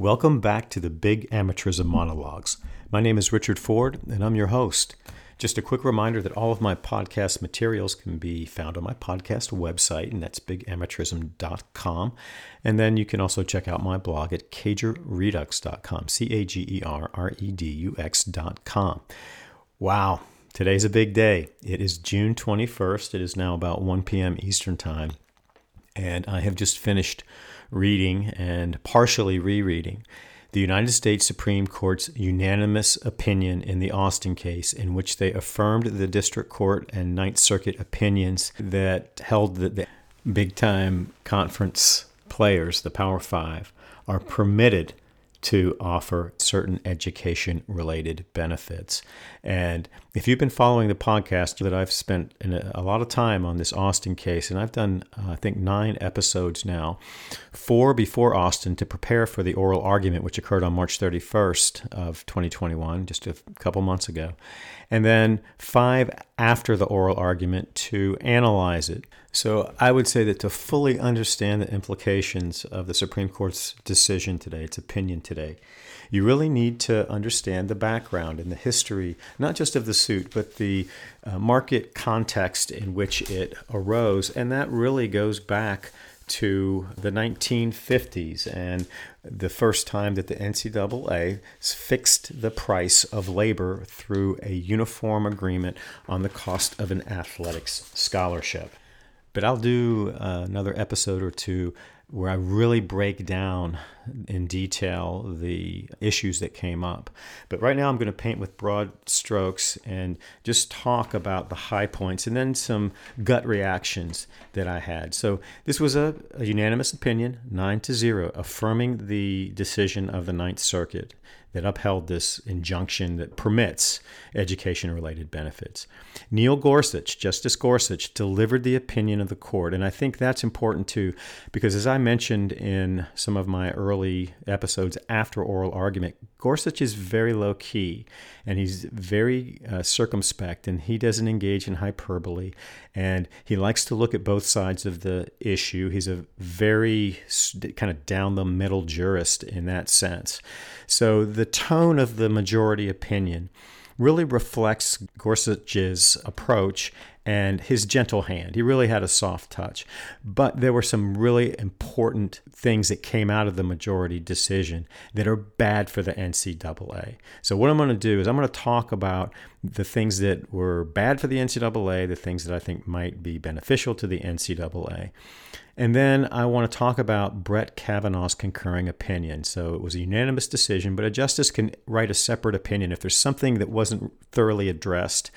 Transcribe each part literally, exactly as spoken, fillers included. Welcome back to the Big Amateurism Monologues. My name is Richard Ford, and I'm your host. Just a quick reminder that all of my podcast materials can be found on my podcast website, and that's big amateurism dot com. And then you can also check out my blog at cager redux dot com, C A G E R R E D U X dot com. Wow, today's a big day. It is June twenty-first. It is now about one p.m. Eastern Time, and I have just finished reading and partially rereading the United States Supreme Court's unanimous opinion in the Alston case, in which they affirmed the District Court and Ninth Circuit opinions that held that the big-time conference players, the Power Five, are permitted to offer certain education-related benefits. And if you've been following the podcast, that I've spent a lot of time on this Alston case, and I've done, uh, I think, nine episodes now, four before Alston to prepare for the oral argument, which occurred on March thirty-first of twenty twenty-one, just a couple months ago, and then five after the oral argument to analyze it. So I would say that to fully understand the implications of the Supreme Court's decision today, its opinion today, you really need to understand the background and the history, not just of the suit, but the uh, market context in which it arose. And that really goes back to the nineteen fifties and the first time that the N C double A fixed the price of labor through a uniform agreement on the cost of an athletics scholarship. But I'll do uh, another episode or two where I really break down in detail the issues that came up. But right now I'm going to paint with broad strokes and just talk about the high points and then some gut reactions that I had. So this was a, a unanimous opinion, nine to zero, affirming the decision of the Ninth Circuit that upheld this injunction that permits education-related benefits. Neil Gorsuch, Justice Gorsuch, delivered the opinion of the court, and I think that's important too, because as I mentioned in some of my early episodes after oral argument, Gorsuch is very low-key, and he's very uh, circumspect, and he doesn't engage in hyperbole, and he likes to look at both sides of the issue. He's a very kind of down-the-middle jurist in that sense. So the tone of the majority opinion really reflects Gorsuch's approach and his gentle hand. He really had a soft touch. But there were some really important things that came out of the majority decision that are bad for the N C double A. So what I'm going to do is I'm going to talk about the things that were bad for the N C double A, the things that I think might be beneficial to the N C double A. And then I want to talk about Brett Kavanaugh's concurring opinion. So it was a unanimous decision, but a justice can write a separate opinion. If there's something that wasn't thoroughly addressed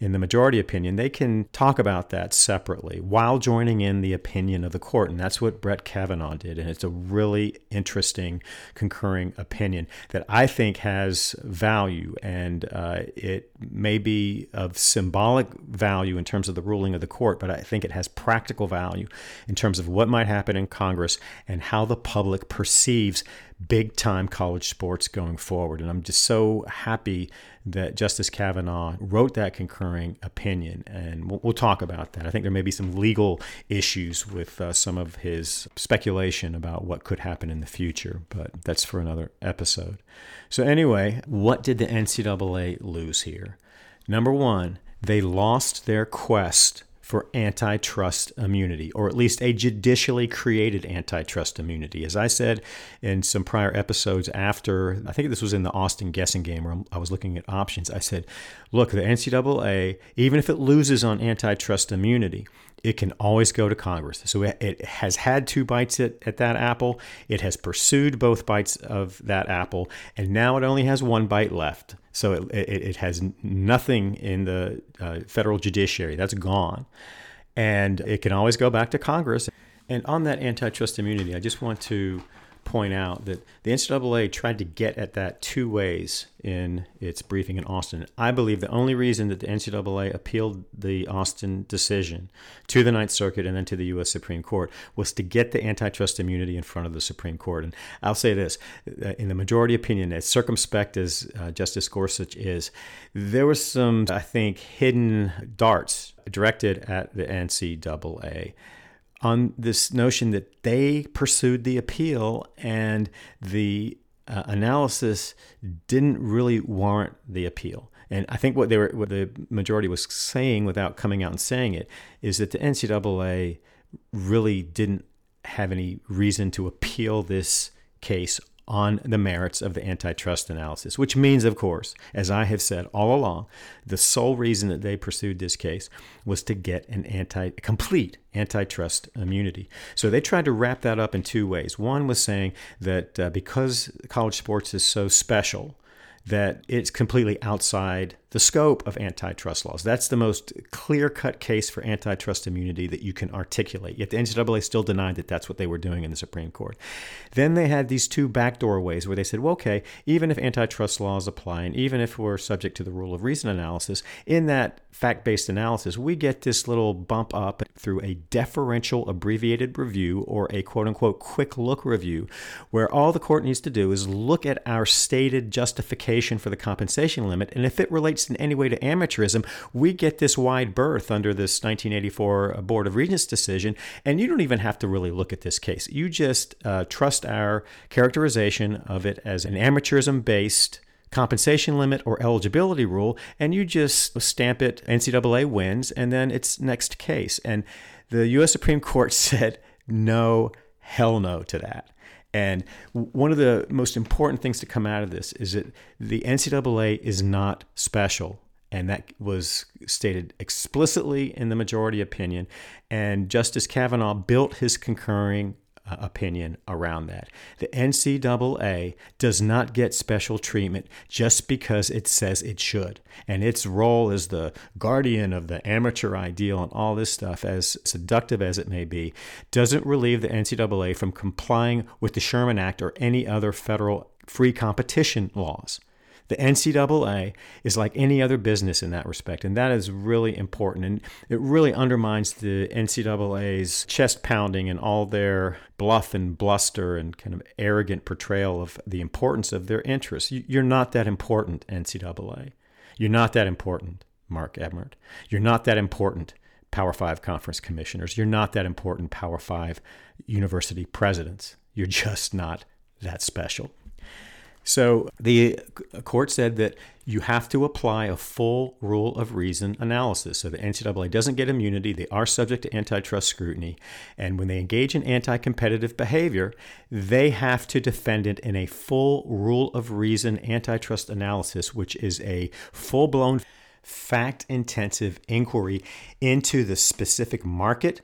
in the majority opinion, they can talk about that separately while joining in the opinion of the court. And that's what Brett Kavanaugh did. And it's a really interesting concurring opinion that I think has value. And uh, it may be of symbolic value in terms of the ruling of the court, but I think it has practical value in terms of what might happen in Congress and how the public perceives big-time college sports going forward. And I'm just so happy that Justice Kavanaugh wrote that concurring opinion, and we'll, we'll talk about that. I think there may be some legal issues with uh, some of his speculation about what could happen in the future, but that's for another episode. So anyway, what did the N C double A lose here? Number one, they lost their quest for antitrust immunity, or at least a judicially created antitrust immunity. As I said in some prior episodes after, I think this was in the Alston guessing game where I was looking at options, I said, look, the N C double A, even if it loses on antitrust immunity, it can always go to Congress. So it has had two bites at, at that apple. It has pursued both bites of that apple, and now it only has one bite left. So it, it, it has nothing in the uh, federal judiciary. That's gone. And it can always go back to Congress. And on that antitrust immunity, I just want to point out that the N C double A tried to get at that two ways in its briefing in Alston. I believe the only reason that the N C double A appealed the Alston decision to the Ninth Circuit and then to the U S Supreme Court was to get the antitrust immunity in front of the Supreme Court. And I'll say this, in the majority opinion, as circumspect as uh, Justice Gorsuch is, there were some, I think, hidden darts directed at the N C double A on this notion that they pursued the appeal and the uh, analysis didn't really warrant the appeal. And I think what they were, what the majority was saying, without coming out and saying it, is that the N C double A really didn't have any reason to appeal this case on the merits of the antitrust analysis, which means, of course, as I have said all along, the sole reason that they pursued this case was to get an anti complete antitrust immunity. So they tried to wrap that up in two ways. One was saying that uh, because college sports is so special, that it's completely outside the scope of antitrust laws. That's the most clear-cut case for antitrust immunity that you can articulate. Yet the N C double A still denied that that's what they were doing in the Supreme Court. Then they had these two backdoor ways where they said, well, okay, even if antitrust laws apply and even if we're subject to the rule of reason analysis, in that fact-based analysis, we get this little bump up through a deferential abbreviated review or a quote-unquote quick look review, where all the court needs to do is look at our stated justification for the compensation limit, and if it relates in any way to amateurism, we get this wide berth under this nineteen eighty-four Board of Regents decision, and you don't even have to really look at this case. You just uh, trust our characterization of it as an amateurism-based compensation limit or eligibility rule, and you just stamp it N C double A wins, and then it's next case. And the U S Supreme Court said, no, hell no to that. And one of the most important things to come out of this is that the N C double A is not special. And that was stated explicitly in the majority opinion. And Justice Kavanaugh built his concurring uh, opinion around that. The N C double A does not get special treatment just because it says it should. And its role as the guardian of the amateur ideal and all this stuff, as seductive as it may be, doesn't relieve the N C double A from complying with the Sherman Act or any other federal free competition laws. The N C double A is like any other business in that respect, and that is really important. And it really undermines the N C double A's chest pounding and all their bluff and bluster and kind of arrogant portrayal of the importance of their interests. You're not that important, N C double A. You're not that important, Mark Emmert. You're not that important, Power Five conference commissioners. You're not that important, Power Five university presidents. You're just not that special. So the court said that you have to apply a full rule of reason analysis. So the N C double A doesn't get immunity. They are subject to antitrust scrutiny. And when they engage in anti-competitive behavior, they have to defend it in a full rule of reason antitrust analysis, which is a full-blown, fact-intensive inquiry into the specific market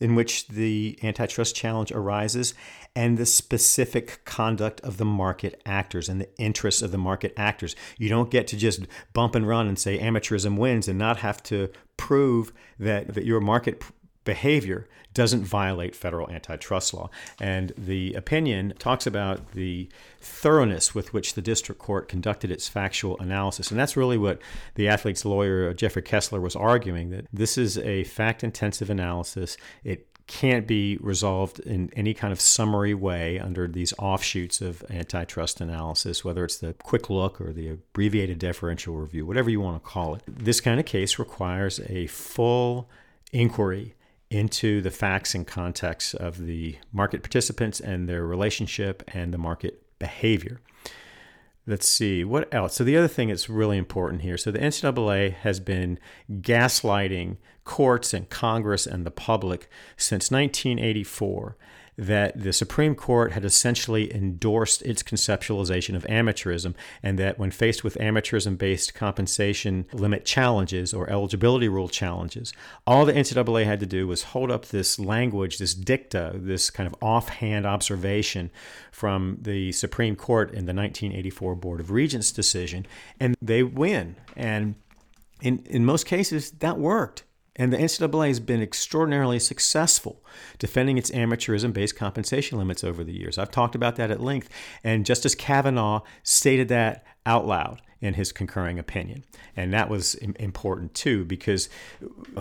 in which the antitrust challenge arises and the specific conduct of the market actors and the interests of the market actors. You don't get to just bump and run and say amateurism wins and not have to prove that, that your market behavior doesn't violate federal antitrust law. And the opinion talks about the thoroughness with which the district court conducted its factual analysis. And that's really what the athlete's lawyer, Jeffrey Kessler, was arguing, that this is a fact-intensive analysis. It can't be resolved in any kind of summary way under these offshoots of antitrust analysis, whether it's the quick look or the abbreviated deferential review, whatever you want to call it. This kind of case requires a full inquiry into the facts and context of the market participants and their relationship and the market behavior. Let's see, what else? So the other thing that's really important here, so the N C double A has been gaslighting courts and Congress and the public since nineteen eighty-four that the Supreme Court had essentially endorsed its conceptualization of amateurism, and that when faced with amateurism-based compensation limit challenges or eligibility rule challenges, all the N C double A had to do was hold up this language, this dicta, this kind of offhand observation from the Supreme Court in the nineteen eighty-four Board of Regents decision, and they win. And in, in most cases, that worked. And the N C double A has been extraordinarily successful defending its amateurism-based compensation limits over the years. I've talked about that at length, and Justice Kavanaugh stated that out loud in his concurring opinion. And that was important, too, because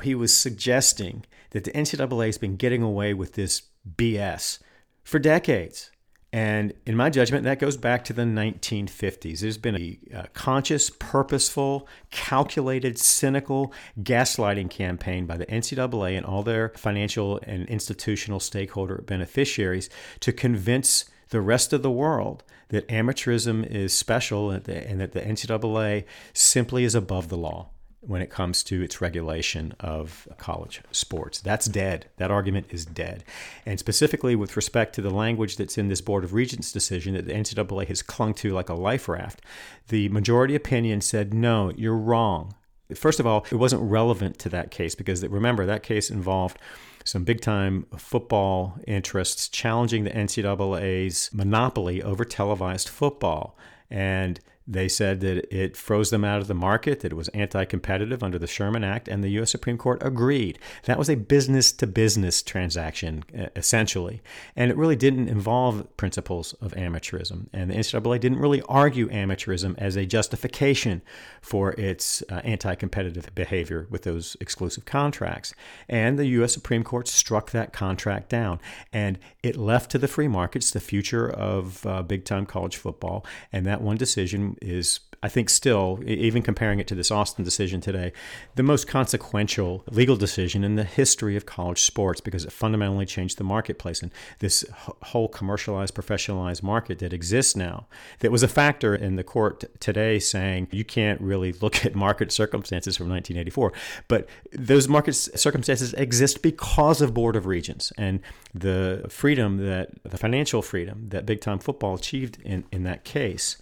he was suggesting that the N C double A has been getting away with this B S for decades. And in my judgment, that goes back to the nineteen fifties. There's been a uh, conscious, purposeful, calculated, cynical gaslighting campaign by the N C double A and all their financial and institutional stakeholder beneficiaries to convince the rest of the world that amateurism is special and that the N C double A simply is above the law when it comes to its regulation of college sports. That's dead. That argument is dead. And specifically with respect to the language that's in this Board of Regents decision that the N C double A has clung to like a life raft, the majority opinion said, no, you're wrong. First of all, it wasn't relevant to that case because, remember, that case involved some big-time football interests challenging the N C double A's monopoly over televised football. And they said that it froze them out of the market, that it was anti-competitive under the Sherman Act, and the U S Supreme Court agreed. That was a business-to-business transaction, essentially. And it really didn't involve principles of amateurism. And the N C double A didn't really argue amateurism as a justification for its uh, anti-competitive behavior with those exclusive contracts. And the U S Supreme Court struck that contract down. And it left to the free markets the future of uh, big-time college football. And that one decision is, I think, still, even comparing it to this Alston decision today, the most consequential legal decision in the history of college sports because it fundamentally changed the marketplace and this whole commercialized, professionalized market that exists now that was a factor in the court today saying you can't really look at market circumstances from nineteen eighty-four. But those market circumstances exist because of Board of Regents and the freedom that, the financial freedom that big-time football achieved in, in that case.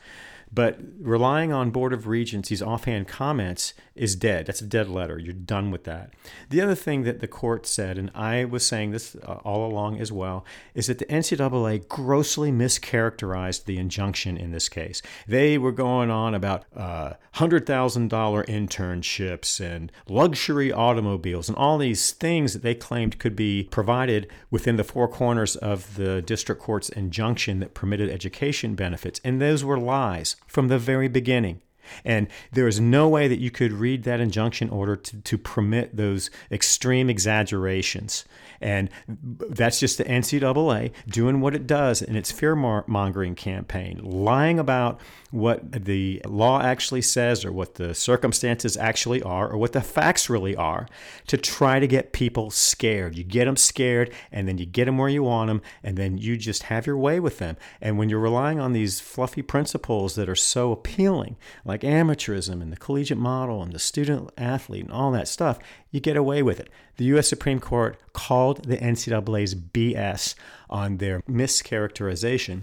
But relying on Board of Regents, these offhand comments, is dead. That's a dead letter. You're done with that. The other thing that the court said, and I was saying this all along as well, is that the N C double A grossly mischaracterized the injunction in this case. They were going on about uh, one hundred thousand dollars internships and luxury automobiles and all these things that they claimed could be provided within the four corners of the district court's injunction that permitted education benefits. And those were lies from the very beginning. And there is no way that you could read that injunction order to, to permit those extreme exaggerations. And that's just the N C double A doing what it does in its fear-mongering campaign, lying about what the law actually says or what the circumstances actually are or what the facts really are to try to get people scared. You get them scared, and then you get them where you want them, and then you just have your way with them. And when you're relying on these fluffy principles that are so appealing, like amateurism and the collegiate model and the student athlete and all that stuff, you get away with it. The U S Supreme Court called the N C double A's B S on their mischaracterization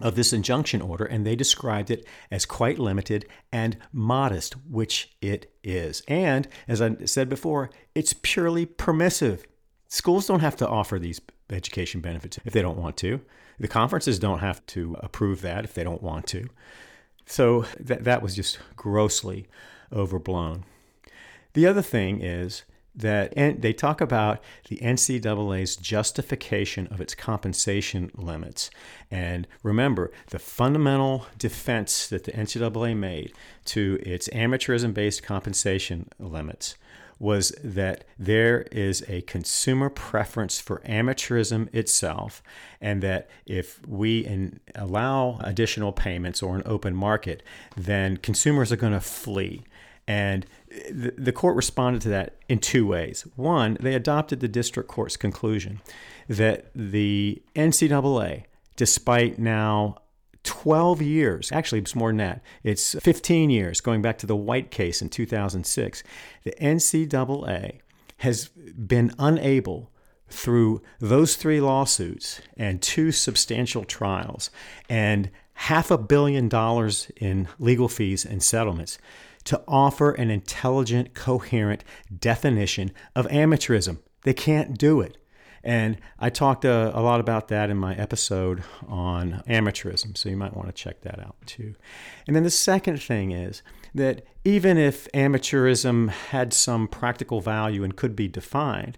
of this injunction order, and they described it as quite limited and modest, which it is. And as I said before, it's purely permissive. Schools don't have to offer these education benefits if they don't want to. The conferences don't have to approve that if they don't want to. So that that was just grossly overblown. The other thing is that and they talk about the N C double A's justification of its compensation limits. And remember, the fundamental defense that the N C double A made to its amateurism-based compensation limits was that there is a consumer preference for amateurism itself, and that if we in, allow additional payments or an open market, then consumers are going to flee. And th- the court responded to that in two ways. One, they adopted the district court's conclusion that the N C double A, despite now twelve years, actually it's more than that, it's fifteen years, going back to the White case in two thousand six, the N C double A has been unable through those three lawsuits and two substantial trials and half a billion dollars in legal fees and settlements to offer an intelligent, coherent definition of amateurism. They can't do it. And I talked a, a lot about that in my episode on amateurism, so you might want to check that out too. And then the second thing is that even if amateurism had some practical value and could be defined,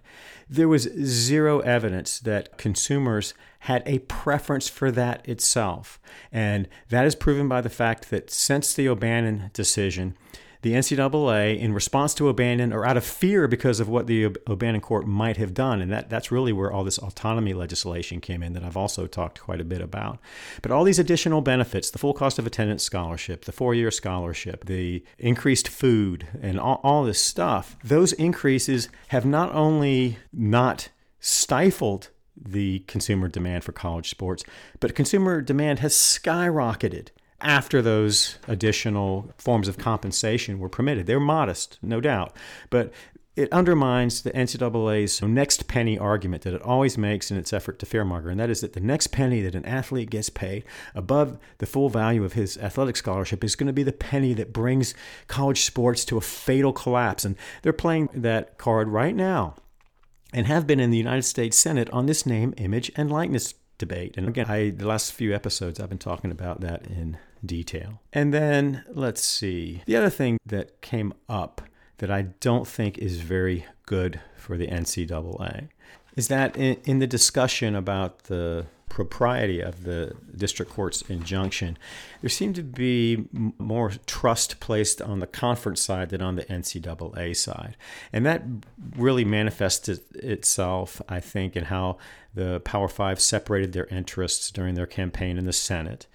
there was zero evidence that consumers had a preference for that itself. And that is proven by the fact that since the O'Bannon decision, the N C double A, in response to O'Bannon, or out of fear because of what the O'Bannon court might have done, and that, that's really where all this autonomy legislation came in that I've also talked quite a bit about. But all these additional benefits, the full cost of attendance scholarship, the four-year scholarship, the increased food, and all, all this stuff, those increases have not only not stifled the consumer demand for college sports. But consumer demand has skyrocketed after those additional forms of compensation were permitted. They're modest, no doubt, but it undermines the N C A A's next penny argument that it always makes in its effort to fearmonger, and that is that the next penny that an athlete gets paid above the full value of his athletic scholarship is going to be the penny that brings college sports to a fatal collapse. And they're playing that card right now and have been in the United States Senate on this name, image, and likeness debate. And again, I, the last few episodes, I've been talking about that in detail. And then, let's see, the other thing that came up that I don't think is very good for the N C A A is that in, in the discussion about the propriety of the district court's injunction, there seemed to be more trust placed on the conference side than on the N C A A side. And that really manifested itself, I think, in how the Power Five separated their interests during their campaign in the Senate,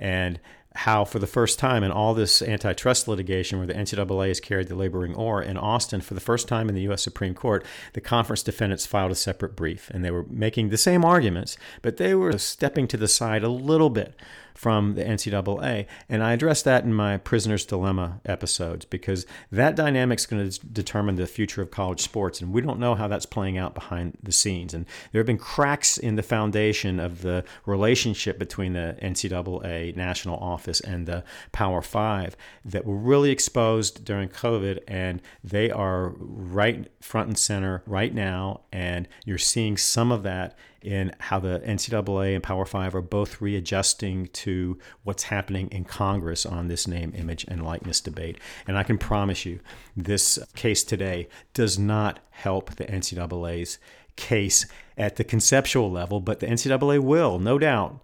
and how for the first time in all this antitrust litigation where the N C A A has carried the laboring oar in Austin, for the first time in the U S Supreme Court, the conference defendants filed a separate brief, and they were making the same arguments, but they were stepping to the side a little bit from the N C A A. And I addressed that in my Prisoner's Dilemma episodes, because that dynamic's going to determine the future of college sports, and we don't know how that's playing out behind the scenes. And there have been cracks in the foundation of the relationship between the N C A A national office and the Power Five that were really exposed during COVID, and they are right front and center right now, and you're seeing some of that in how the N C A A and Power Five are both readjusting to what's happening in Congress on this name, image, and likeness debate. And I can promise you, this case today does not help the N C A A's case at the conceptual level, but the N C A A will, no doubt,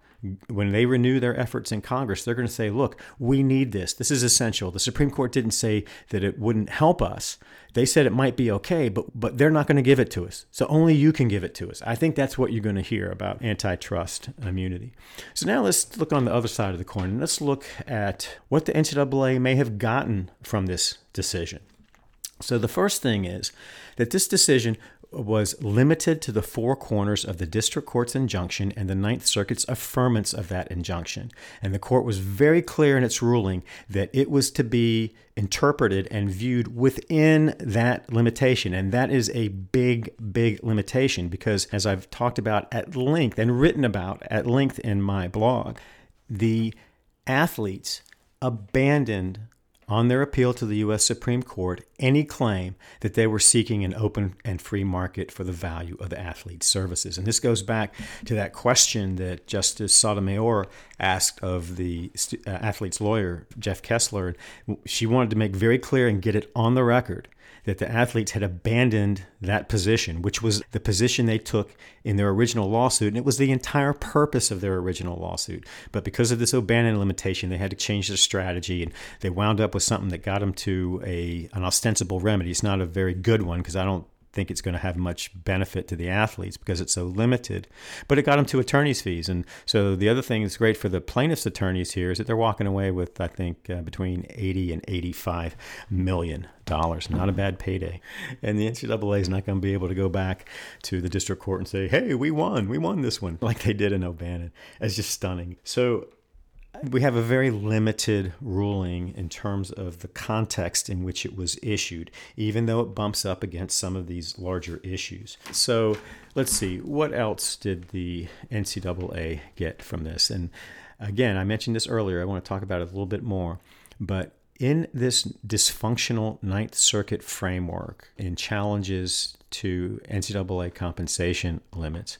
when they renew their efforts in Congress, they're going to say, look, we need this. This is essential. The Supreme Court didn't say that it wouldn't help us. They said it might be okay, but but they're not going to give it to us. So only you can give it to us. I think that's what you're going to hear about antitrust immunity. So now let's look on the other side of the coin, and let's look at what the N C A A may have gotten from this decision. So the first thing is that this decision was limited to the four corners of the district court's injunction and the Ninth Circuit's affirmance of that injunction. And the court was very clear in its ruling that it was to be interpreted and viewed within that limitation. And that is a big, big limitation because, as I've talked about at length and written about at length in my blog, the athletes abandoned on their appeal to the U S Supreme Court any claim that they were seeking an open and free market for the value of the athlete's services. And this goes back to that question that Justice Sotomayor asked of the athlete's lawyer, Jeff Kessler. She wanted to make very clear and get it on the record that the athletes had abandoned that position, which was the position they took in their original lawsuit, and it was the entire purpose of their original lawsuit. But because of this O'Bannon limitation, they had to change their strategy, and they wound up with something that got them to a an ostensible remedy. It's not a very good one, because I don't think it's going to have much benefit to the athletes because it's so limited, but it got them to attorney's fees. And so the other thing that's great for the plaintiff's attorneys here is that they're walking away with, I think, uh, between eighty and eighty-five million dollars. Not a bad payday. And the N C A A is not going to be able to go back to the district court and say, hey, we won, we won this one, like they did in O'Bannon. It's just stunning. So we have a very limited ruling in terms of the context in which it was issued, even though it bumps up against some of these larger issues. So let's see, what else did the N C A A get from this? And again, I mentioned this earlier, I want to talk about it a little bit more, but in this dysfunctional Ninth Circuit framework and challenges to N C A A compensation limits,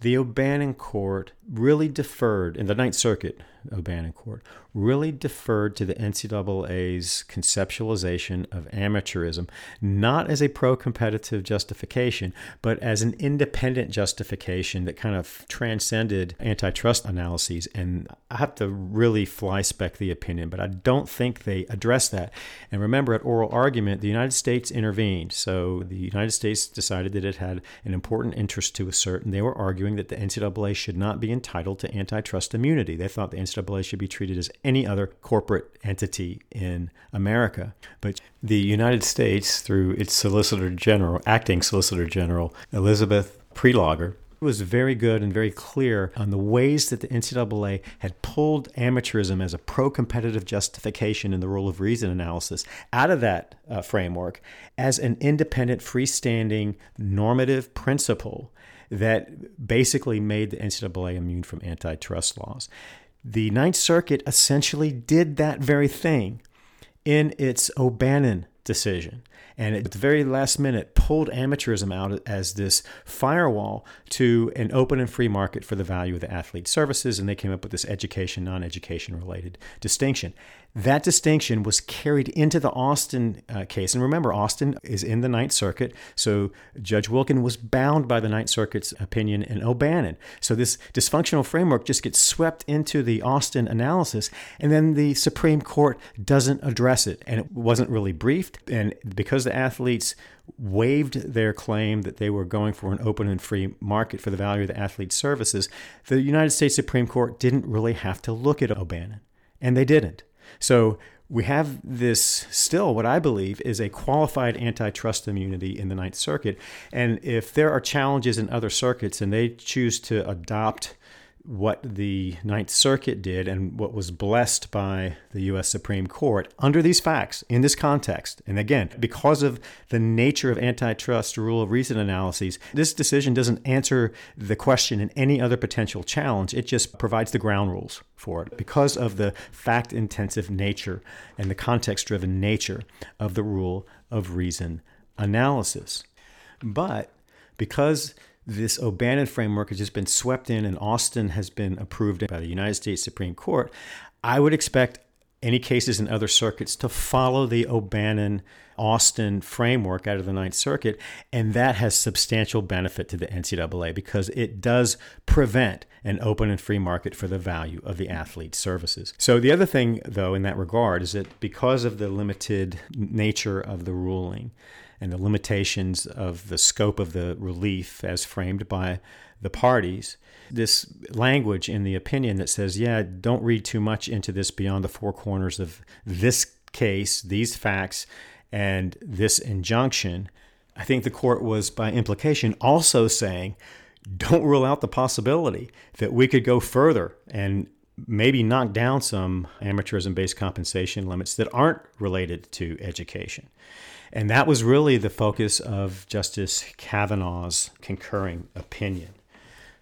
the O'Bannon Court really deferred, and the Ninth Circuit O'Bannon Court really deferred to the N C A A's conceptualization of amateurism, not as a pro-competitive justification, but as an independent justification that kind of transcended antitrust analyses. And I have to really fly-spec the opinion, but I don't think they address that. And remember, at oral argument, the United States intervened. So the United States decided that it had an important interest to assert, and they were arguing that the N C A A should not be entitled to antitrust immunity. They thought the N C A A should be treated as any other corporate entity in America. But the United States, through its Solicitor General, acting Solicitor General, Elizabeth Prelogar, was very good and very clear on the ways that the N C double A had pulled amateurism as a pro-competitive justification in the rule of reason analysis out of that uh, framework as an independent, freestanding, normative principle that basically made the N C double A immune from antitrust laws. The Ninth Circuit essentially did that very thing in its O'Bannon decision, and at the very last minute pulled amateurism out as this firewall to an open and free market for the value of the athlete's services, and they came up with this education, non-education related distinction. That distinction was carried into the Alston uh, case, and remember, Alston is in the Ninth Circuit, so Judge Wilken was bound by the Ninth Circuit's opinion in O'Bannon. So this dysfunctional framework just gets swept into the Alston analysis, and then the Supreme Court doesn't address it, and it wasn't really briefed. And because the athletes waived their claim that they were going for an open and free market for the value of the athlete's services, the United States Supreme Court didn't really have to look at O'Bannon, and they didn't. So we have this still, what I believe, is a qualified antitrust immunity in the Ninth Circuit. And if there are challenges in other circuits and they choose to adopt what the Ninth Circuit did and what was blessed by the U S Supreme Court under these facts, in this context. And again, because of the nature of antitrust rule of reason analyses, this decision doesn't answer the question in any other potential challenge. It just provides the ground rules for it because of the fact-intensive nature and the context-driven nature of the rule of reason analysis. But because this O'Bannon framework has just been swept in and Alston has been approved by the United States Supreme Court, I would expect any cases in other circuits to follow the O'Bannon-Alston framework out of the Ninth Circuit, and that has substantial benefit to the N C double A because it does prevent an open and free market for the value of the athlete's services. So the other thing, though, in that regard is that because of the limited nature of the ruling, and the limitations of the scope of the relief as framed by the parties, this language in the opinion that says, yeah, don't read too much into this beyond the four corners of this case, these facts, and this injunction, I think the court was, by implication, also saying, don't rule out the possibility that we could go further and maybe knock down some amateurism-based compensation limits that aren't related to education. And that was really the focus of Justice Kavanaugh's concurring opinion.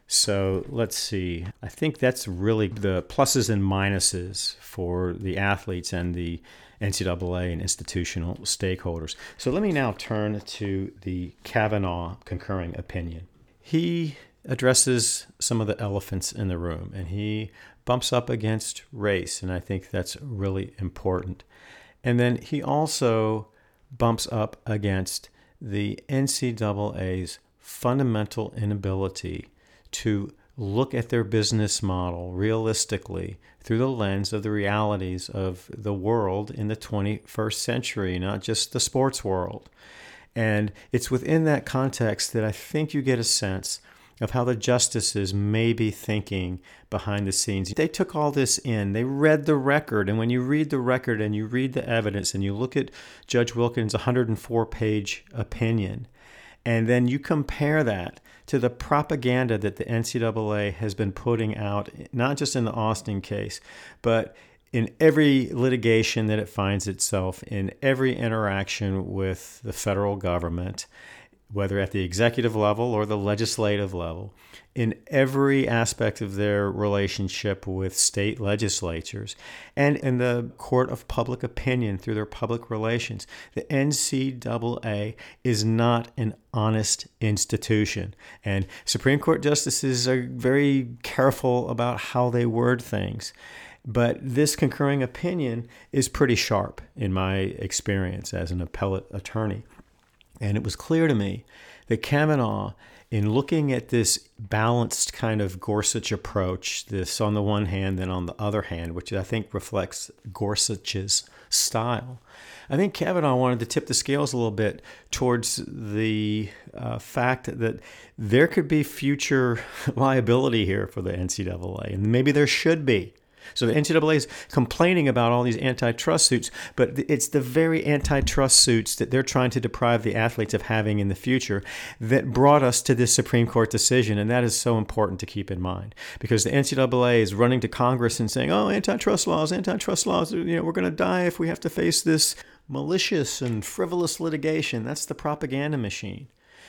So let's see. I think that's really the pluses and minuses for the athletes and the N C double A and institutional stakeholders. So let me now turn to the Kavanaugh concurring opinion. He addresses some of the elephants in the room, and he bumps up against race, and I think that's really important. And then he also bumps up against the N C double A's fundamental inability to look at their business model realistically through the lens of the realities of the world in the twenty-first century, not just the sports world. And it's within that context that I think you get a sense of how the justices may be thinking behind the scenes. They took all this in. They read the record. And when you read the record and you read the evidence and you look at Judge Wilken's one hundred four page opinion, and then you compare that to the propaganda that the N C double A has been putting out, not just in the Alston case, but in every litigation that it finds itself, in every interaction with the federal government, whether at the executive level or the legislative level, in every aspect of their relationship with state legislatures, and in the court of public opinion through their public relations. The N C double A is not an honest institution. And Supreme Court justices are very careful about how they word things. But this concurring opinion is pretty sharp in my experience as an appellate attorney. And it was clear to me that Kavanaugh, in looking at this balanced kind of Gorsuch approach, this on the one hand, then on the other hand, which I think reflects Gorsuch's style, I think Kavanaugh wanted to tip the scales a little bit towards the uh, fact that there could be future liability here for the N C double A, and maybe there should be. So the N C double A is complaining about all these antitrust suits, but it's the very antitrust suits that they're trying to deprive the athletes of having in the future that brought us to this Supreme Court decision, and that is so important to keep in mind, because the N C double A is running to Congress and saying, oh, antitrust laws, antitrust laws, you know, we're going to die if we have to face this malicious and frivolous litigation. That's the propaganda machine.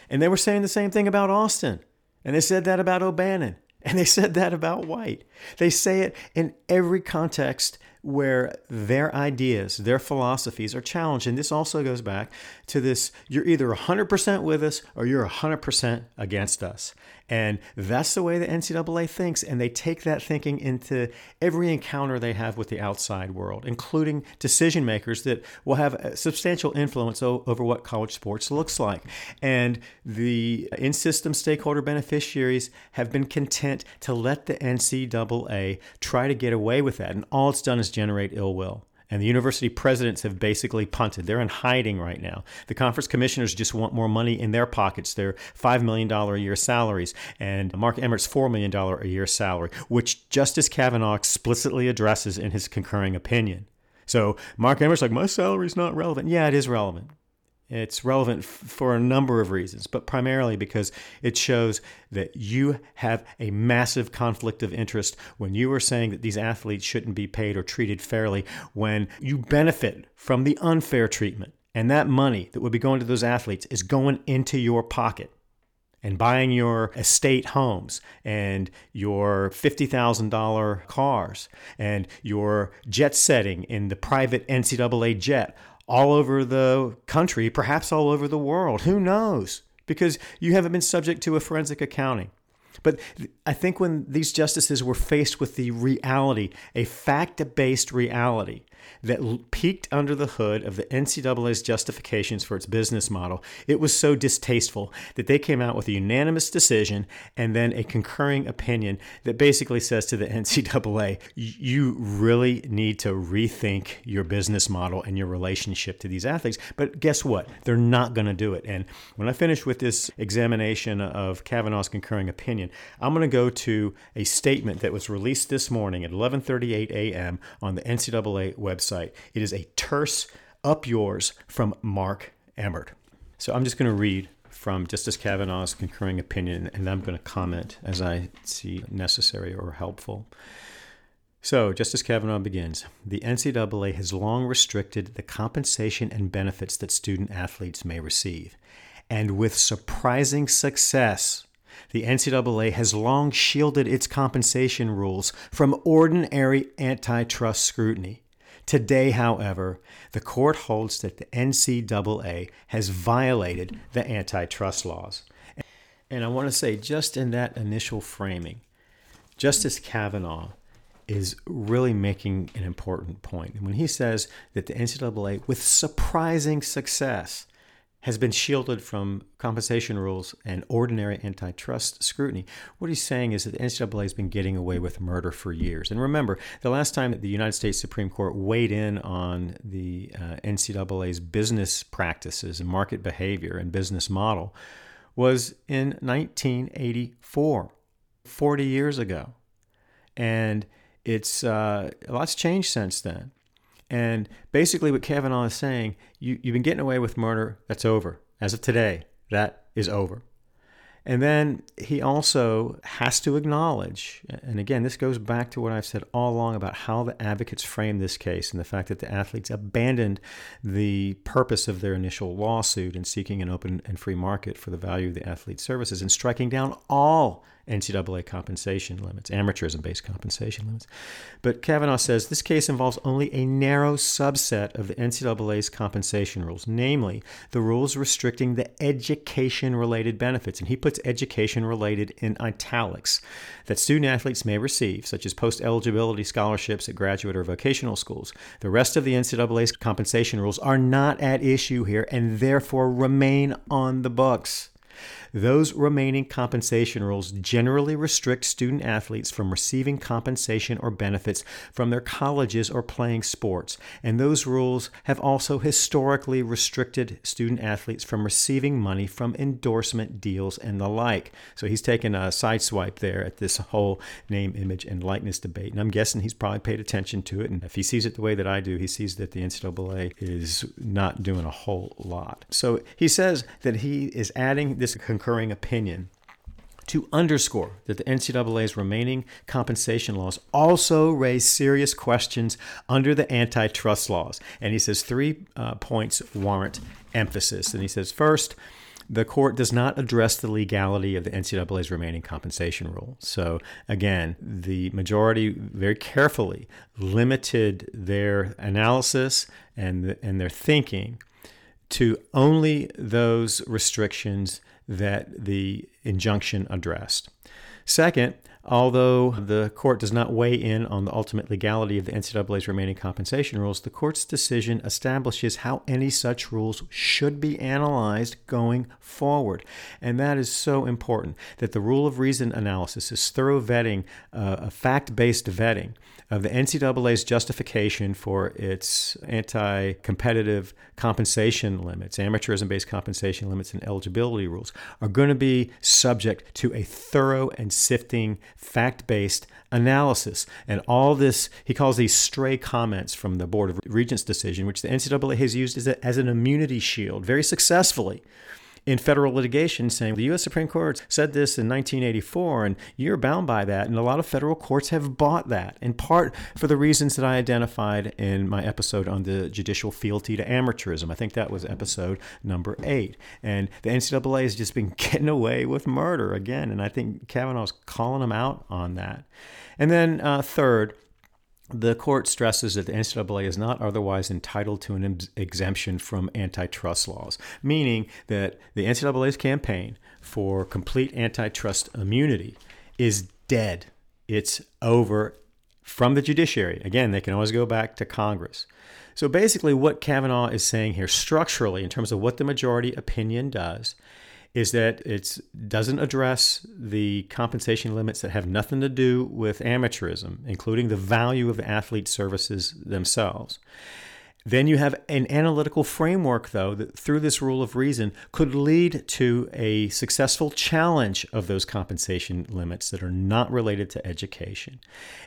And they were saying the same thing about Alston. And they said that about O'Bannon. And they said that about White. They say it in every context where their ideas, their philosophies are challenged. And this also goes back to this, you're either one hundred percent with us or you're one hundred percent against us. And that's the way the N C double A thinks. And they take that thinking into every encounter they have with the outside world, including decision makers that will have a substantial influence o- over what college sports looks like. And the in-system stakeholder beneficiaries have been content to let the N C double A try to get away with that. And all it's done is generate ill will. And the university presidents have basically punted. They're in hiding right now. The conference commissioners just want more money in their pockets, their five million dollars a year salaries, and Mark Emmert's four million dollars a year salary, which Justice Kavanaugh explicitly addresses in his concurring opinion. So Mark Emmert's like, my salary's not relevant. Yeah, it is relevant. It's relevant f- for a number of reasons, but primarily because it shows that you have a massive conflict of interest when you are saying that these athletes shouldn't be paid or treated fairly, when you benefit from the unfair treatment. And that money that would be going to those athletes is going into your pocket and buying your estate homes and your fifty thousand dollars cars and your jet setting in the private N C double A jet, all over the country, perhaps all over the world. Who knows? Because you haven't been subject to a forensic accounting. But I think when these justices were faced with the reality, a fact-based reality that peeked under the hood of the N C double A's justifications for its business model, it was so distasteful that they came out with a unanimous decision and then a concurring opinion that basically says to the N C double A, you really need to rethink your business model and your relationship to these athletes. But guess what? They're not going to do it. And when I finish with this examination of Kavanaugh's concurring opinion, I'm going to go to a statement that was released this morning at eleven thirty-eight a.m. on the N C double A website. Website. It is a terse up yours from Mark Emmert. So I'm just going to read from Justice Kavanaugh's concurring opinion, and I'm going to comment as I see necessary or helpful. So Justice Kavanaugh begins, the N C double A has long restricted the compensation and benefits that student athletes may receive. And with surprising success, the N C double A has long shielded its compensation rules from ordinary antitrust scrutiny. Today, however, the court holds that the N C double A has violated the antitrust laws. And I want to say, just in that initial framing, Justice Kavanaugh is really making an important point. And when he says that the N C double A, with surprising success, has been shielded from compensation rules and ordinary antitrust scrutiny, what he's saying is that the N C double A has been getting away with murder for years. And remember, the last time that the United States Supreme Court weighed in on the uh, N C double A's business practices and market behavior and business model was in nineteen eighty-four, forty years ago. And it's uh, a lot's changed since then. And basically what Kavanaugh is saying, you, you've been getting away with murder, that's over. As of today, that is over. And then he also has to acknowledge, and again, this goes back to what I've said all along about how the advocates framed this case and the fact that the athletes abandoned the purpose of their initial lawsuit in seeking an open and free market for the value of the athlete's services and striking down all N C double A compensation limits, amateurism-based compensation limits. But Kavanaugh says this case involves only a narrow subset of the N C double A's compensation rules, namely the rules restricting the education-related benefits. And he puts education-related in italics that student-athletes may receive, such as post-eligibility scholarships at graduate or vocational schools. The rest of the N C double A's compensation rules are not at issue here and therefore remain on the books. Those remaining compensation rules generally restrict student athletes from receiving compensation or benefits from their colleges or playing sports, and those rules have also historically restricted student athletes from receiving money from endorsement deals and the like. So he's taken a sideswipe there at this whole name, image, and likeness debate, and I'm guessing he's probably paid attention to it, and if he sees it the way that I do, he sees that the N C double A is not doing a whole lot. So he says that he is adding this concurring opinion to underscore that the N C double A's remaining compensation laws also raise serious questions under the antitrust laws. And he says three uh, points warrant emphasis. And he says, first, the court does not address the legality of the N C double A's remaining compensation rule. So again, the majority very carefully limited their analysis and, and their thinking to only those restrictions that the injunction addressed. Second, although the court does not weigh in on the ultimate legality of the N C double A's remaining compensation rules, the court's decision establishes how any such rules should be analyzed going forward. And that is so important, that the rule of reason analysis is thorough vetting, uh, a fact-based vetting of the N C double A's justification for its anti-competitive compensation limits, amateurism-based compensation limits, and eligibility rules are going to be subject to a thorough and sifting fact-based analysis. And all this, he calls these stray comments from the Board of Regents decision, which the N C double A has used as, a, as an immunity shield very successfully in federal litigation, saying the U S Supreme Court said this in nineteen eighty-four, and you're bound by that. And a lot of federal courts have bought that, in part for the reasons that I identified in my episode on the judicial fealty to amateurism. I think that was episode number eight. And the N C double A has just been getting away with murder again, and I think Kavanaugh's calling them out on that. And then uh, third, the court stresses that the N C double A is not otherwise entitled to an ex- exemption from antitrust laws, meaning that the N C double A's campaign for complete antitrust immunity is dead. It's over from the judiciary. Again, they can always go back to Congress. So basically what Kavanaugh is saying here structurally in terms of what the majority opinion does is that it doesn't address the compensation limits that have nothing to do with amateurism, including the value of the athlete services themselves. Then you have an analytical framework, though, that through this rule of reason could lead to a successful challenge of those compensation limits that are not related to education,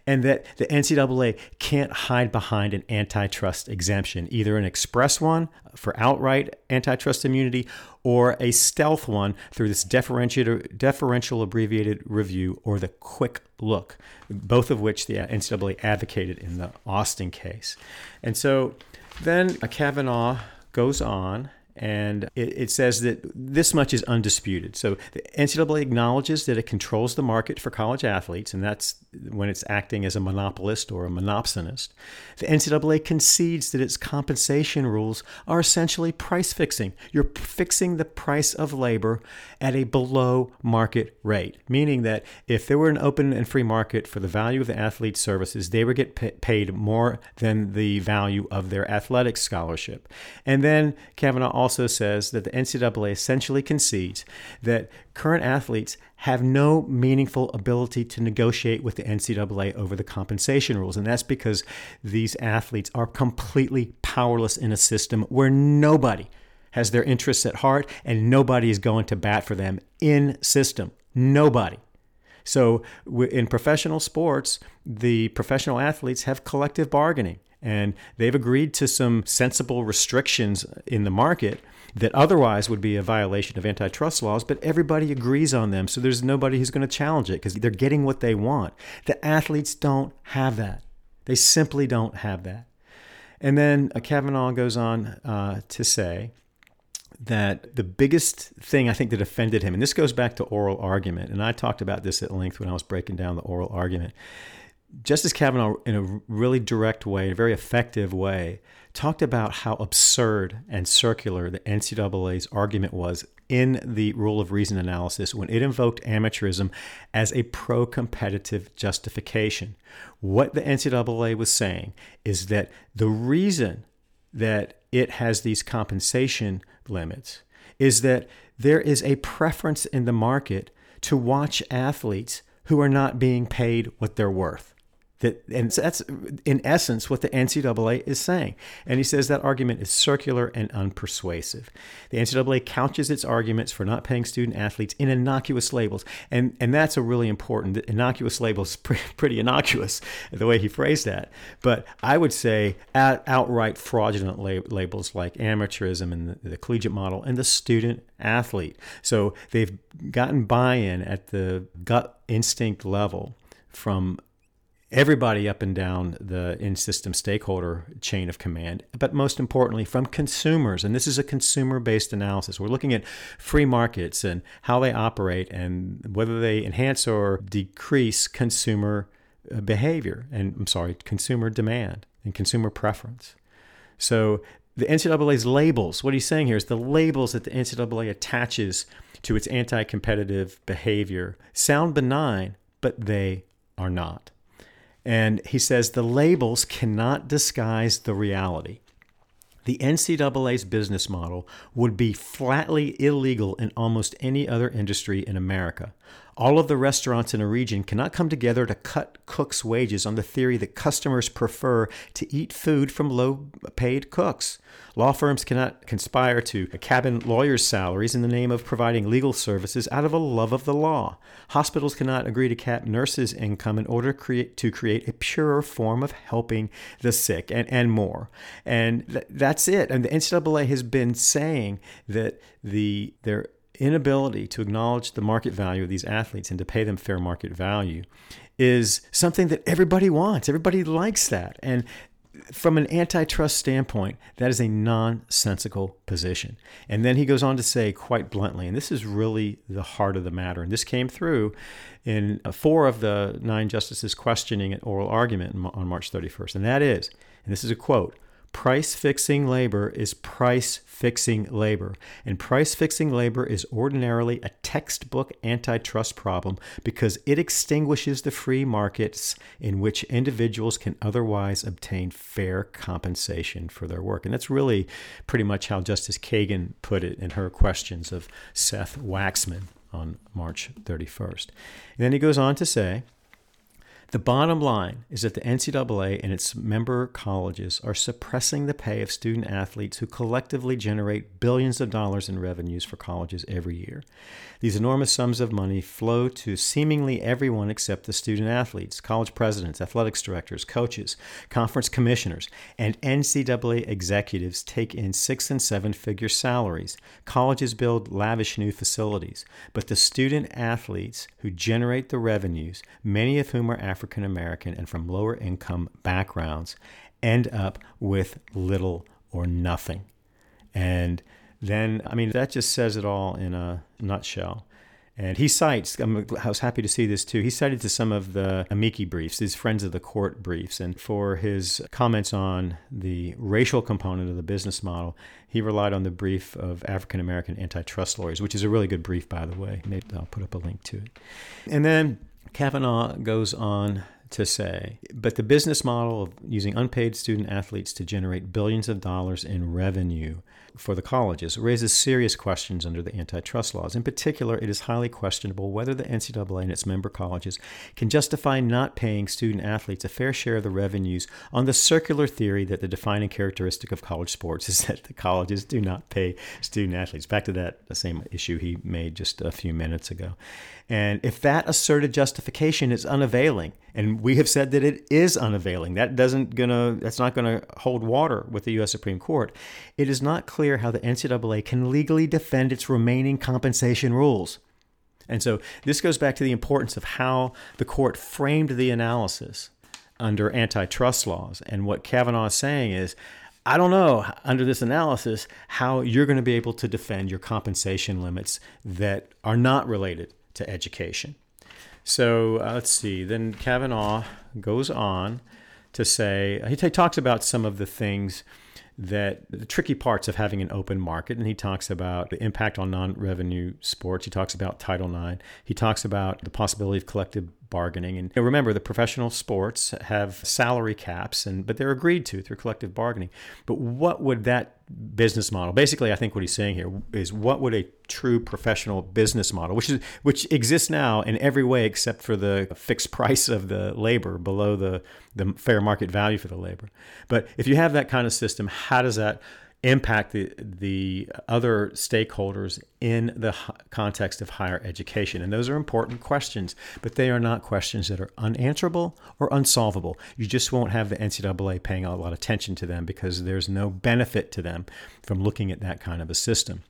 and that the N C double A can't hide behind an antitrust exemption, either an express one for outright antitrust immunity or a stealth one through this deferential abbreviated review or the quick look, both of which the N C double A advocated in the Alston case. And so then Kavanaugh goes on, and it, it says that this much is undisputed. So the N C double A acknowledges that it controls the market for college athletes, and that's when it's acting as a monopolist or a monopsonist. The N C double A concedes that its compensation rules are essentially price fixing. You're fixing the price of labor at a below market rate, meaning that if there were an open and free market for the value of the athlete's services, they would get pay- paid more than the value of their athletic scholarship. And then Kavanaugh also also says that the N C double A essentially concedes that current athletes have no meaningful ability to negotiate with the N C double A over the compensation rules. And that's because these athletes are completely powerless in a system where nobody has their interests at heart and nobody is going to bat for them in system. Nobody. So in professional sports, the professional athletes have collective bargaining, and they've agreed to some sensible restrictions in the market that otherwise would be a violation of antitrust laws, but everybody agrees on them, so there's nobody who's going to challenge it because they're getting what they want. The athletes don't have that. They simply don't have that. And then Kavanaugh goes on uh, to say that the biggest thing I think that offended him, and this goes back to oral argument, and I talked about this at length when I was breaking down the oral argument, Justice Kavanaugh, in a really direct way, a very effective way, talked about how absurd and circular the N C double A's argument was in the rule of reason analysis when it invoked amateurism as a pro-competitive justification. What the N C double A was saying is that the reason that it has these compensation limits is that there is a preference in the market to watch athletes who are not being paid what they're worth. That, and that's, in essence, what the N C double A is saying. And he says that argument is circular and unpersuasive. The N C double A couches its arguments for not paying student athletes in innocuous labels. And, and that's a really important, innocuous labels, pretty innocuous, the way he phrased that. But I would say out, outright fraudulent lab, labels like amateurism and the, the collegiate model and the student athlete. So they've gotten buy-in at the gut instinct level from everybody up and down the in-system stakeholder chain of command, but most importantly from consumers. And this is a consumer-based analysis. We're looking at free markets and how they operate and whether they enhance or decrease consumer behavior and, I'm sorry, consumer demand and consumer preference. So the N C double A's labels, what he's saying here is the labels that the N C double A attaches to its anti-competitive behavior sound benign, but they are not. And he says the labels cannot disguise the reality. The N C double A's business model would be flatly illegal in almost any other industry in America. All of the restaurants in a region cannot come together to cut cooks' wages on the theory that customers prefer to eat food from low-paid cooks. Law firms cannot conspire to cabin lawyers' salaries in the name of providing legal services out of a love of the law. Hospitals cannot agree to cap nurses' income in order to create, to create a purer form of helping the sick, and, and more. And th- that's it. And the N C double A has been saying that the their inability to acknowledge the market value of these athletes and to pay them fair market value is something that everybody wants. Everybody likes that. And from an antitrust standpoint, that is a nonsensical position. And then he goes on to say quite bluntly, and this is really the heart of the matter, and this came through in four of the nine justices questioning an oral argument on March thirty-first, and that is, and this is a quote, "Price-fixing labor is price-fixing labor, and price-fixing labor is ordinarily a textbook antitrust problem because it extinguishes the free markets in which individuals can otherwise obtain fair compensation for their work." And that's really pretty much how Justice Kagan put it in her questions of Seth Waxman on March thirty-first. And then he goes on to say, "The bottom line is that the N C double A and its member colleges are suppressing the pay of student athletes who collectively generate billions of dollars in revenues for colleges every year. These enormous sums of money flow to seemingly everyone except the student athletes, college presidents, athletics directors, coaches, conference commissioners, and N C double A executives take in six and seven-figure salaries. Colleges build lavish new facilities, but the student athletes who generate the revenues, many of whom are African African American and from lower income backgrounds, end up with little or nothing." And then, I mean, that just says it all in a nutshell. And he cites, I'm, I was happy to see this too, he cited to some of the amici briefs, his friends of the court briefs, and for his comments on the racial component of the business model, he relied on the brief of African American antitrust lawyers, which is a really good brief, by the way. Maybe I'll put up a link to it. And then Kavanaugh goes on to say, "But the business model of using unpaid student athletes to generate billions of dollars in revenue for the colleges raises serious questions under the antitrust laws. In particular, it is highly questionable whether the N C double A and its member colleges can justify not paying student athletes a fair share of the revenues on the circular theory that the defining characteristic of college sports is that the colleges do not pay student athletes." Back to that the same issue he made just a few minutes ago. "And if that asserted justification is unavailing," and we have said that it is unavailing, that doesn't gonna that's not gonna hold water with the U S Supreme Court, "it is not clear how the N C double A can legally defend its remaining compensation rules." And so this goes back to the importance of how the court framed the analysis under antitrust laws. And what Kavanaugh is saying is, I don't know, under this analysis, how you're going to be able to defend your compensation limits that are not related to education. So uh, let's see. Then Kavanaugh goes on to say, he t- talks about some of the things that the tricky parts of having an open market, and he talks about the impact on non-revenue sports. He talks about Title nine. He talks about the possibility of collective bargaining. And you know, remember, the professional sports have salary caps, and but they're agreed to through collective bargaining. But what would that business model, basically, I think what he's saying here is, what would a true professional business model, which is which exists now in every way except for the fixed price of the labor below the, the fair market value for the labor. But if you have that kind of system, how does that impact the the other stakeholders in the h- context of higher education? And those are important questions, but they are not questions that are unanswerable or unsolvable. You just won't have the N C double A paying a lot of attention to them, because there's no benefit to them from looking at that kind of a system.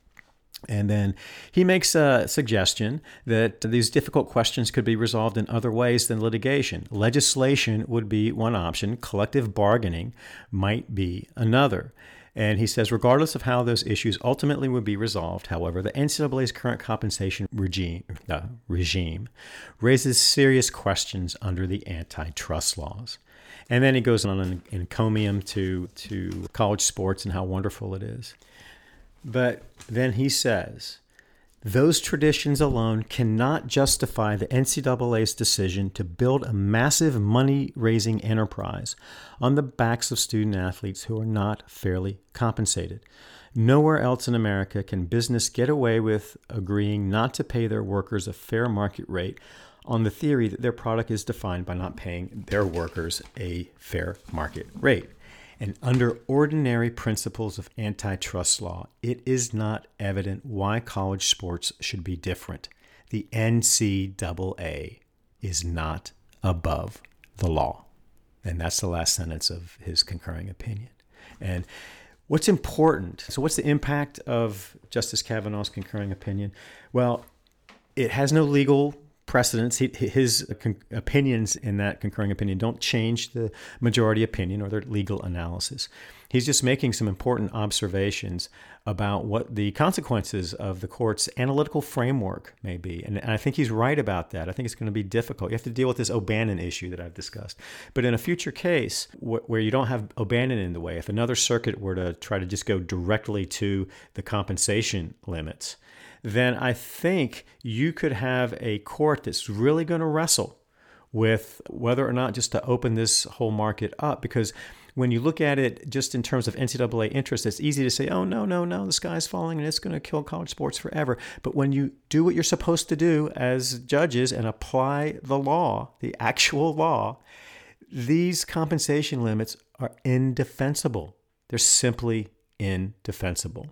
And then he makes a suggestion that these difficult questions could be resolved in other ways than litigation. Legislation would be one option. Collective bargaining might be another. And he says, regardless of how those issues ultimately would be resolved, however, the N C double A's current compensation regime, uh, regime raises serious questions under the antitrust laws. And then he goes on an encomium to, to college sports and how wonderful it is. But then he says, those traditions alone cannot justify the N C double A's decision to build a massive money-raising enterprise on the backs of student-athletes who are not fairly compensated. Nowhere else in America can business get away with agreeing not to pay their workers a fair market rate on the theory that their product is defined by not paying their workers a fair market rate. And under ordinary principles of antitrust law, it is not evident why college sports should be different. The N C double A is not above the law. And that's the last sentence of his concurring opinion. And what's important, so what's the impact of Justice Kavanaugh's concurring opinion? Well, it has no legal precedents. His opinions in that concurring opinion don't change the majority opinion or their legal analysis. He's just making some important observations about what the consequences of the court's analytical framework may be. And I think he's right about that. I think it's going to be difficult. You have to deal with this O'Bannon issue that I've discussed. But in a future case where you don't have O'Bannon in the way, if another circuit were to try to just go directly to the compensation limits, then I think you could have a court that's really going to wrestle with whether or not just to open this whole market up. Because when you look at it just in terms of N C double A interest, it's easy to say, oh, no, no, no, the sky's falling and it's going to kill college sports forever. But when you do what you're supposed to do as judges and apply the law, the actual law, these compensation limits are indefensible. They're simply indefensible.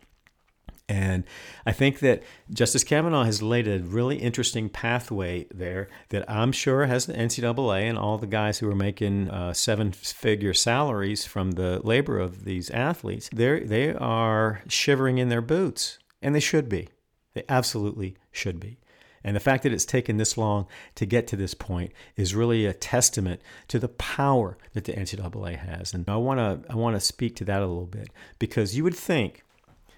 And I think that Justice Kavanaugh has laid a really interesting pathway there that I'm sure has the N C double A and all the guys who are making uh, seven-figure salaries from the labor of these athletes, they're, they are shivering in their boots, and they should be. They absolutely should be. And the fact that it's taken this long to get to this point is really a testament to the power that the N C double A has. And I want to I want to speak to that a little bit, because you would think,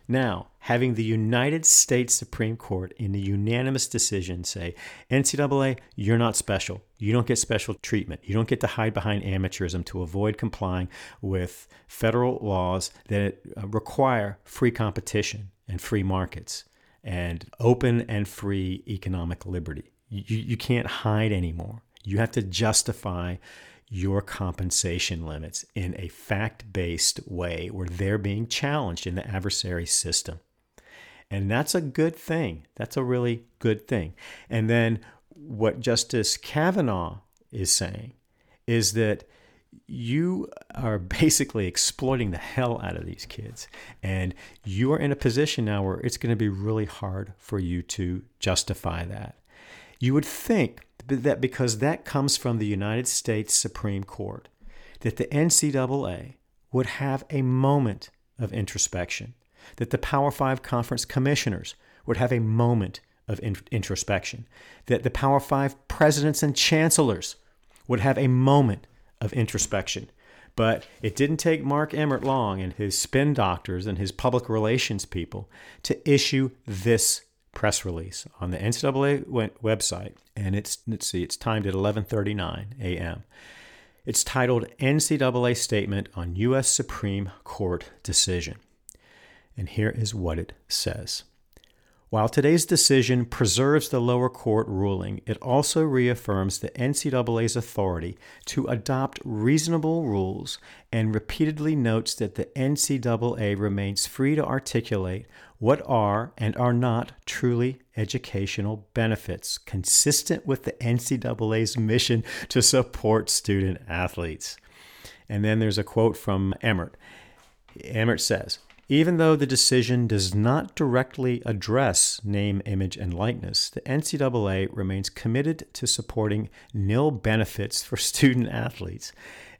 now, having the United States Supreme Court in a unanimous decision say, N C double A, you're not special. You don't get special treatment. You don't get to hide behind amateurism to avoid complying with federal laws that require free competition and free markets and open and free economic liberty. You, you can't hide anymore. You have to justify your compensation limits in a fact-based way where they're being challenged in the adversary system. And that's a good thing. That's a really good thing. And then what Justice Kavanaugh is saying is that you are basically exploiting the hell out of these kids. And you are in a position now where it's going to be really hard for you to justify that. You would think that because that comes from the United States Supreme Court, that the N C double A would have a moment of introspection, that the Power Five conference commissioners would have a moment of in- introspection, that the Power Five presidents and chancellors would have a moment of introspection. But it didn't take Mark Emmert long and his spin doctors and his public relations people to issue this press release on the N C double A website, and it's, let's see, it's timed at eleven thirty-nine a.m. It's titled N C double A Statement on U S. Supreme Court Decision. And here is what it says. While today's decision preserves the lower court ruling, it also reaffirms the N C double A's authority to adopt reasonable rules and repeatedly notes that the N C double A remains free to articulate what are and are not truly educational benefits, consistent with the N C double A's mission to support student athletes. And then there's a quote from Emmert. Emmert says, "Even though the decision does not directly address name, image, and likeness, the N C double A remains committed to supporting nil benefits for student athletes."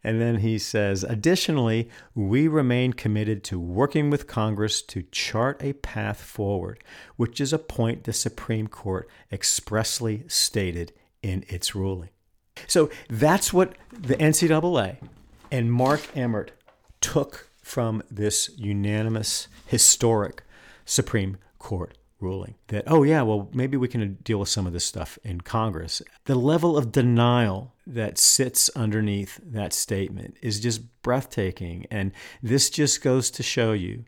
And then he says, "Additionally, we remain committed to working with Congress to chart a path forward, which is a point the Supreme Court expressly stated in its ruling." So that's what the N C double A and Mark Emmert took from this unanimous, historic Supreme Court ruling that, oh yeah, well, maybe we can deal with some of this stuff in Congress. The level of denial that sits underneath that statement is just breathtaking. And this just goes to show you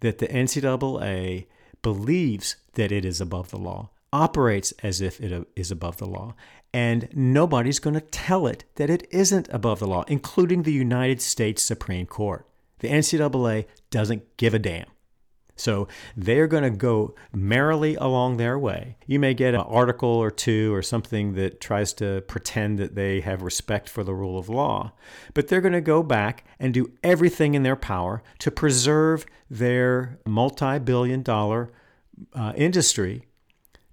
that the N C double A believes that it is above the law, operates as if it is above the law, and nobody's going to tell it that it isn't above the law, including the United States Supreme Court. The N C double A doesn't give a damn. So they're going to go merrily along their way. You may get an article or two or something that tries to pretend that they have respect for the rule of law, but they're going to go back and do everything in their power to preserve their multi-billion dollar uh, industry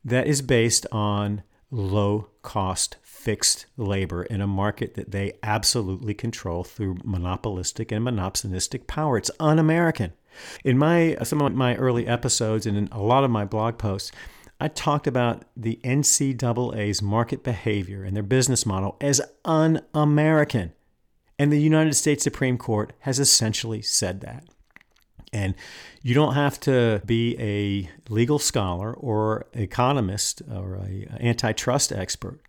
that is based on low-cost fixed labor in a market that they absolutely control through monopolistic and monopsonistic power. It's un-American. In my some of my early episodes and in a lot of my blog posts, I talked about the N C double A's market behavior and their business model as un-American. And the United States Supreme Court has essentially said that. And you don't have to be a legal scholar or economist or an antitrust expert.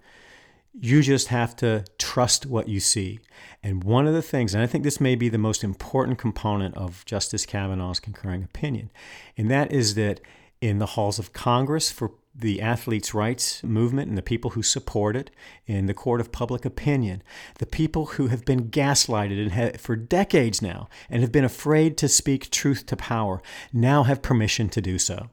You just have to trust what you see. And one of the things, and I think this may be the most important component of Justice Kavanaugh's concurring opinion, and that is that in the halls of Congress for the athletes' rights movement and the people who support it, in the court of public opinion, the people who have been gaslighted and have, for decades now and have been afraid to speak truth to power, now have permission to do so.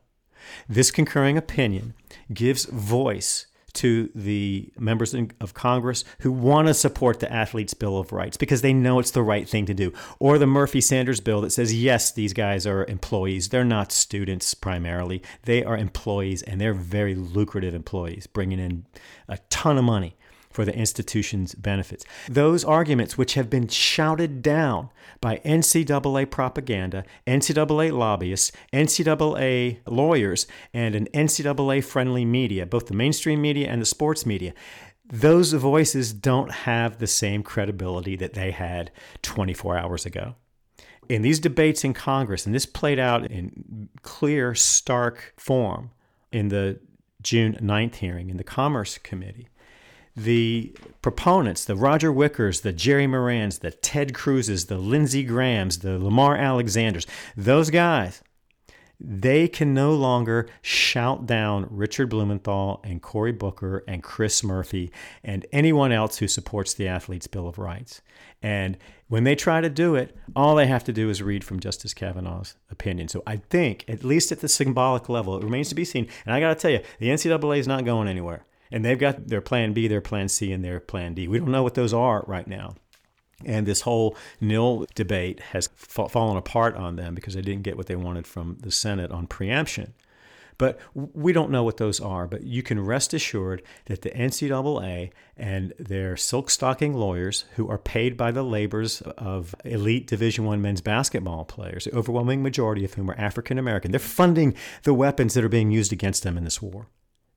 This concurring opinion gives voice to the members of Congress who want to support the athletes' Bill of Rights because they know it's the right thing to do, or the Murphy-Sanders bill that says, yes, these guys are employees. They're not students primarily. They are employees, and they're very lucrative employees, bringing in a ton of money for the institution's benefits. Those arguments, which have been shouted down by N C double A propaganda, N C double A lobbyists, N C double A lawyers, and an N C double A-friendly media, both the mainstream media and the sports media, those voices don't have the same credibility that they had twenty-four hours ago. In these debates in Congress, and this played out in clear, stark form in the June ninth hearing in the Commerce Committee, the proponents, the Roger Wickers, the Jerry Morans, the Ted Cruzes, the Lindsey Grahams, the Lamar Alexanders, those guys, they can no longer shout down Richard Blumenthal and Cory Booker and Chris Murphy and anyone else who supports the athlete's Bill of Rights. And when they try to do it, all they have to do is read from Justice Kavanaugh's opinion. So I think, at least at the symbolic level, it remains to be seen. And I got to tell you, the N C double A is not going anywhere. And they've got their plan B, their plan C, and their plan D. We don't know what those are right now. And this whole nil debate has fa- fallen apart on them because they didn't get what they wanted from the Senate on preemption. But we don't know what those are. But you can rest assured that the N C double A and their silk-stocking lawyers, who are paid by the labors of elite Division One men's basketball players, the overwhelming majority of whom are African American, they're funding the weapons that are being used against them in this war.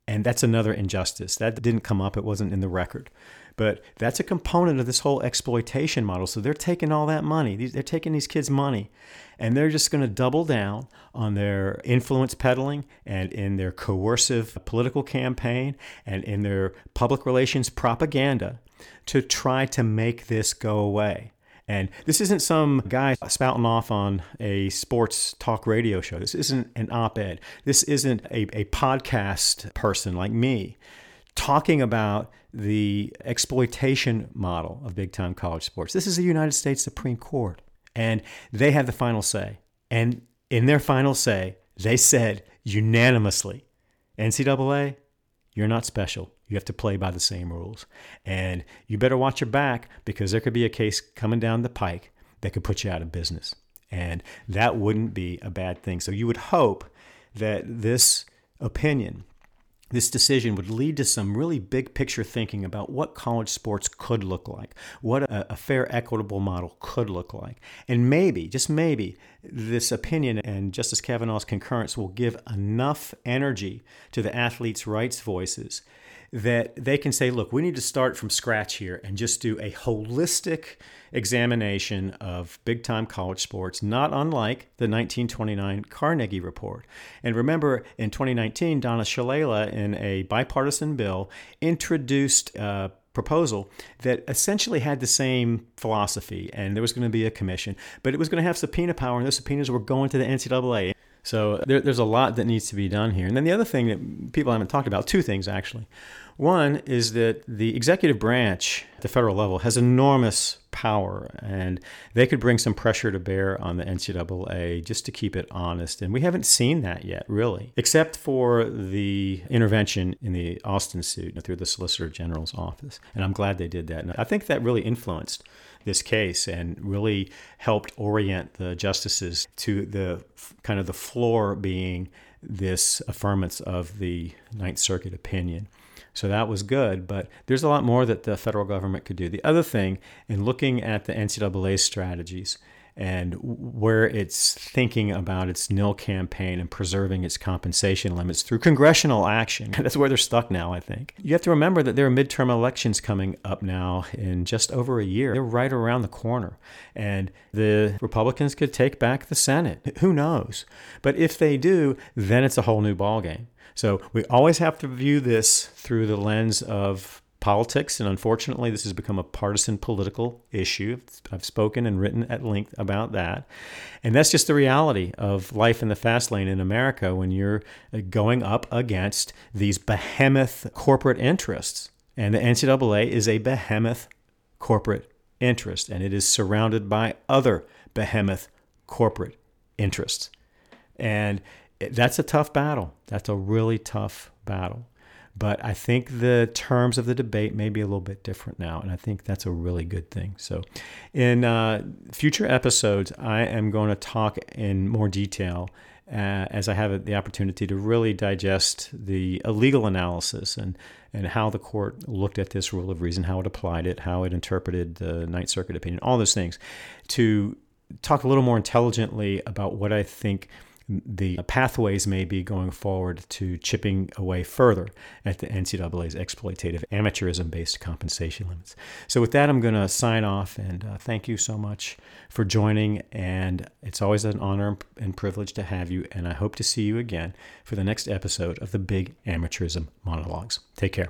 And that's another injustice. That didn't come up. It wasn't in the record. But that's a component of this whole exploitation model. So they're taking all that money. They're taking these kids' money. And they're just going to double down on their influence peddling and in their coercive political campaign and in their public relations propaganda to try to make this go away. And this isn't some guy spouting off on a sports talk radio show. This isn't an op-ed. This isn't a, a podcast person like me talking about the exploitation model of big-time college sports. This is the United States Supreme Court, and they have the final say. And in their final say, they said unanimously, N C double A, you're not special. You have to play by the same rules. And you better watch your back, because there could be a case coming down the pike that could put you out of business. And that wouldn't be a bad thing. So you would hope that this opinion, this decision, would lead to some really big picture thinking about what college sports could look like, what a, a fair, equitable model could look like. And maybe, just maybe, this opinion and Justice Kavanaugh's concurrence will give enough energy to the athletes' rights voices that they can say, look, we need to start from scratch here and just do a holistic examination of big-time college sports, not unlike the nineteen twenty-nine Carnegie Report. And remember, in twenty nineteen, Donna Shalala, in a bipartisan bill, introduced a proposal that essentially had the same philosophy, and there was going to be a commission, but it was going to have subpoena power, and those subpoenas were going to the N C double A. So there, there's a lot that needs to be done here. And then the other thing that people haven't talked about, two things actually. One is that the executive branch at the federal level has enormous power, and they could bring some pressure to bear on the N C double A just to keep it honest. And we haven't seen that yet, really, except for the intervention in the Alston suit through the Solicitor General's office. And I'm glad they did that. And I think that really influenced this case and really helped orient the justices to the kind of the floor being this affirmance of the Ninth Circuit opinion. So that was good, but there's a lot more that the federal government could do. The other thing, in looking at the N C double A strategies and where it's thinking about its nil campaign and preserving its compensation limits through congressional action. That's where they're stuck now, I think. You have to remember that there are midterm elections coming up now in just over a year. They're right around the corner. And the Republicans could take back the Senate. Who knows? But if they do, then it's a whole new ballgame. So we always have to view this through the lens of politics, and unfortunately, this has become a partisan political issue. I've spoken and written at length about that. And that's just the reality of life in the fast lane in America when you're going up against these behemoth corporate interests. And the N C double A is a behemoth corporate interest, and it is surrounded by other behemoth corporate interests. And that's a tough battle. That's a really tough battle. But I think the terms of the debate may be a little bit different now, and I think that's a really good thing. So in uh, future episodes, I am going to talk in more detail uh, as I have the opportunity to really digest the legal analysis and, and how the court looked at this rule of reason, how it applied it, how it interpreted the Ninth Circuit opinion, all those things, to talk a little more intelligently about what I think the pathways may be going forward to chipping away further at the N C double A's exploitative amateurism-based compensation limits. So with that, I'm going to sign off, and uh, thank you so much for joining. And it's always an honor and privilege to have you, and I hope to see you again for the next episode of the Big Amateurism Monologues. Take care.